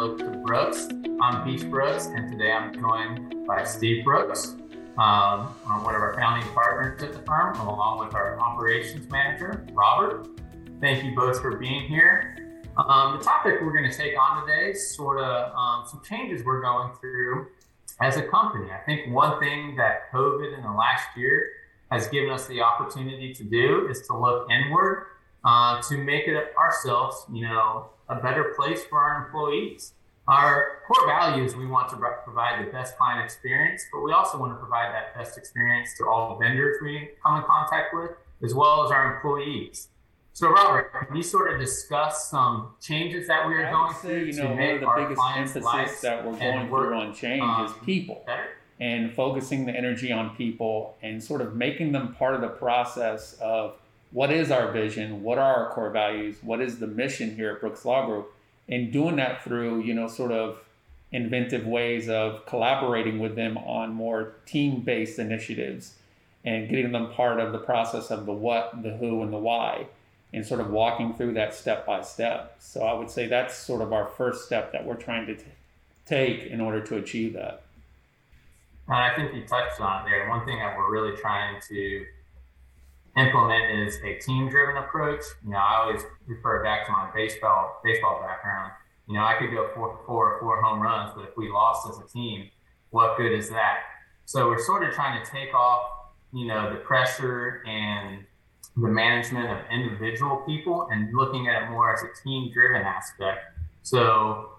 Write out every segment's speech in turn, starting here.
Hello to Brooks. I'm Beach Brooks, and today I'm joined by Steve Brooks, one of our founding partners at the firm, along with our operations manager, Robert. Thank you both for being here. The topic we're going to take on today is sort of some changes we're going through as a company. I think one thing that COVID in the last year has given us the opportunity to do is to look inward to make it ourselves, a better place for our employees. Our core values, we want to provide the best client experience, but we also want to provide that best experience to all vendors we come in contact with, as well as our employees. So Robert, can you sort of discuss some changes that we are going through to make our clients' lives better? One of the biggest emphasis that we're going through on change is people and focusing the energy on people and sort of making them part of the process of what is our vision, what are our core values, what is the mission here at Brooks Law Group, and doing that through, sort of inventive ways of collaborating with them on more team-based initiatives and getting them part of the process of the what, the who, and the why, and sort of walking through that step by step. So I would say that's sort of our first step that we're trying to take in order to achieve that. I think you touched on it there. One thing that we're really trying to implement is a team-driven approach. I always refer back to my baseball background. I could go four home runs, but if we lost as a team, what good is that? So we're sort of trying to take off, the pressure and the management of individual people and looking at it more as a team-driven aspect. So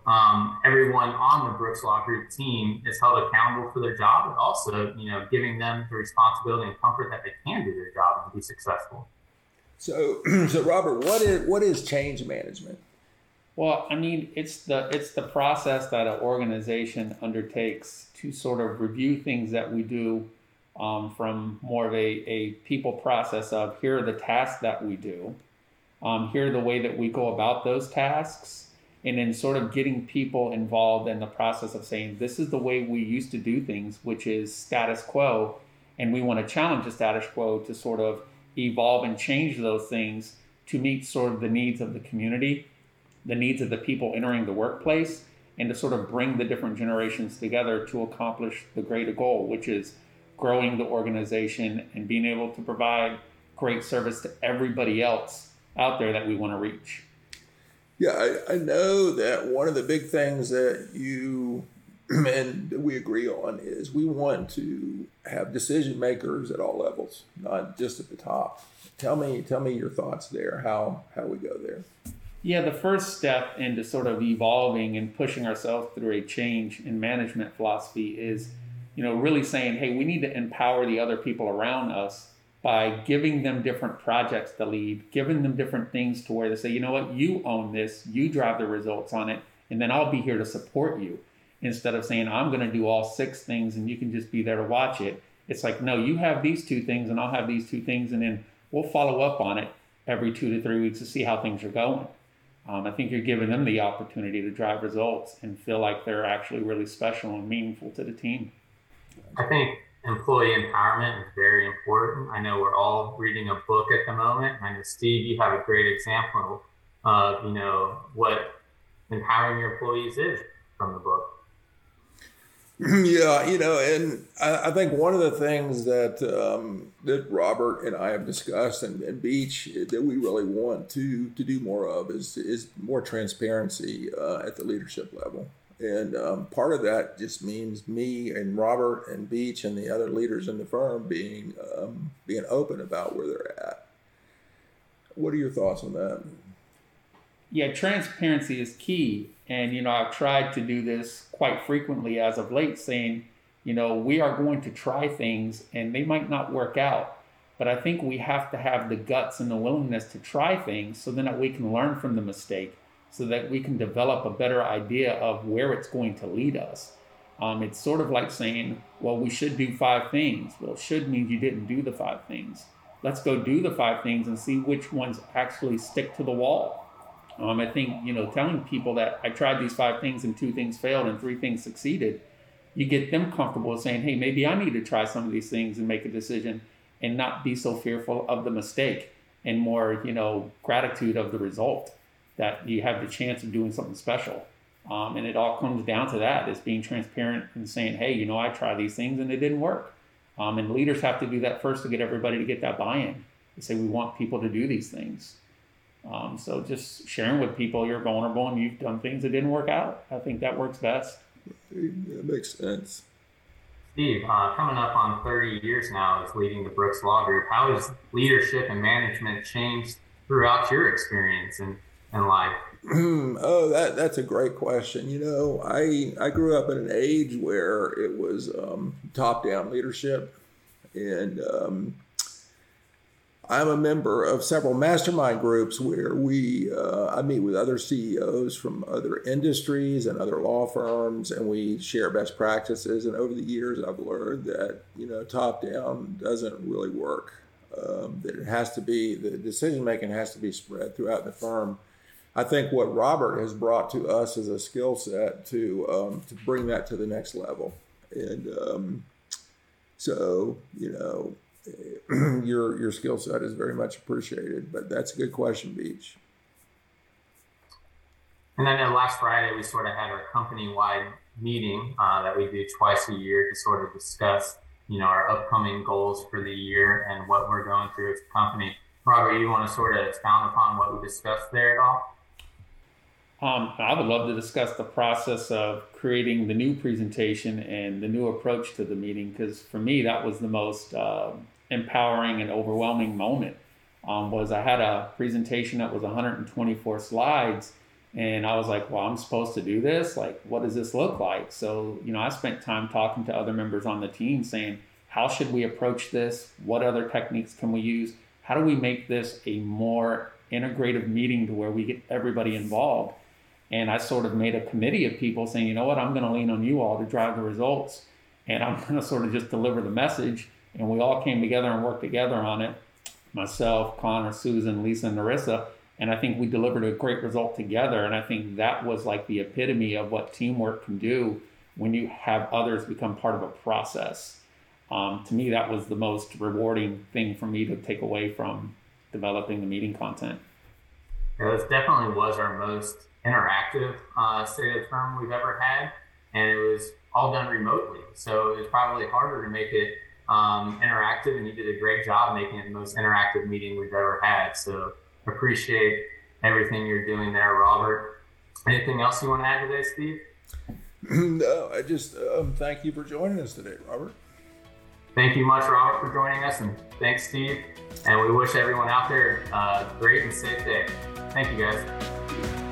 everyone on the Brooks Law Group team is held accountable for their job, and also, giving them the responsibility and comfort that they can do their job and be successful. So Robert, what is change management? Well, it's the process that an organization undertakes to sort of review things that we do from more of a people process of here are the tasks that we do, here are the way that we go about those tasks. And then sort of getting people involved in the process of saying, this is the way we used to do things, which is status quo. And we want to challenge the status quo to sort of evolve and change those things to meet sort of the needs of the community, the needs of the people entering the workplace, and to sort of bring the different generations together to accomplish the greater goal, which is growing the organization and being able to provide great service to everybody else out there that we want to reach. Yeah, I know that one of the big things that you and we agree on is we want to have decision makers at all levels, not just at the top. Tell me your thoughts there, how we go there. Yeah, the first step into sort of evolving and pushing ourselves through a change in management philosophy is, really saying, hey, we need to empower the other people around us by giving them different projects to lead, giving them different things to where they say, you own this, you drive the results on it, and then I'll be here to support you. Instead of saying, I'm going to do all six things and you can just be there to watch it. It's like, no, you have these two things and I'll have these two things, and then we'll follow up on it every 2 to 3 weeks to see how things are going. I think you're giving them the opportunity to drive results and feel like they're actually really special and meaningful to the team. I think employee empowerment is very important. I know we're all reading a book at the moment. I know, Steve, you have a great example of, what empowering your employees is from the book. Yeah, and I think one of the things that that Robert and I have discussed and Beach that we really want to do more of is more transparency at the leadership level. And part of that just means me and Robert and Beach and the other leaders in the firm being open about where they're at. What are your thoughts on that? Yeah, transparency is key. And, I've tried to do this quite frequently as of late, saying, we are going to try things and they might not work out. But I think we have to have the guts and the willingness to try things so then that we can learn from the mistake, so that we can develop a better idea of where it's going to lead us. It's sort of like saying, well, we should do 5 things. Well, should means you didn't do the 5 things. Let's go do the 5 things and see which ones actually stick to the wall. I think, telling people that I tried these 5 things and 2 things failed and 3 things succeeded, you get them comfortable saying, hey, maybe I need to try some of these things and make a decision and not be so fearful of the mistake, and more, gratitude of the result, that you have the chance of doing something special. And it all comes down to that. It's being transparent and saying, hey, you know, I tried these things and they didn't work. And leaders have to do that first to get everybody to get that buy-in. They say, we want people to do these things. So just sharing with people you're vulnerable and you've done things that didn't work out. I think that works best. That makes sense. Steve, coming up on 30 years now as leading the Brooks Law Group, how has leadership and management changed throughout your experience in life? Oh, that's a great question. You know, I grew up in an age where it was top-down leadership, and I'm a member of several mastermind groups where I meet with other CEOs from other industries and other law firms, and we share best practices. And over the years, I've learned that, you know, top-down doesn't really work. That it has to be, the decision-making has to be spread throughout the firm. I think what Robert has brought to us is a skill set to bring that to the next level. And so, you know, your skill set is very much appreciated, but that's a good question, Beach. And I know last Friday we sort of had our company-wide meeting that we do twice a year to sort of discuss, you know, our upcoming goals for the year and what we're going through as a company. Robert, you want to sort of expound upon what we discussed there at all? I would love to discuss the process of creating the new presentation and the new approach to the meeting, because for me, that was the most empowering and overwhelming moment. Was I had a presentation that was 124 slides, and I was like, well, I'm supposed to do this? Like, what does this look like? So, you know, I spent time talking to other members on the team saying, how should we approach this? What other techniques can we use? How do we make this a more integrative meeting to where we get everybody involved? And I sort of made a committee of people saying, you know what, I'm going to lean on you all to drive the results, and I'm going to sort of just deliver the message. And we all came together and worked together on it, myself, Connor, Susan, Lisa, and Narissa. And I think we delivered a great result together. And I think that was like the epitome of what teamwork can do when you have others become part of a process. To me, that was the most rewarding thing for me to take away from developing the meeting content. Yeah, this definitely was our most interactive state of the firm we've ever had, and it was all done remotely. So it was probably harder to make it interactive, and you did a great job making it the most interactive meeting we've ever had. So appreciate everything you're doing there, Robert. Anything else you want to add today, Steve? No, I just thank you for joining us today, Robert. Thank you much, Robert, for joining us, and thanks, Steve. And we wish everyone out there a great and safe day. Thank you, guys.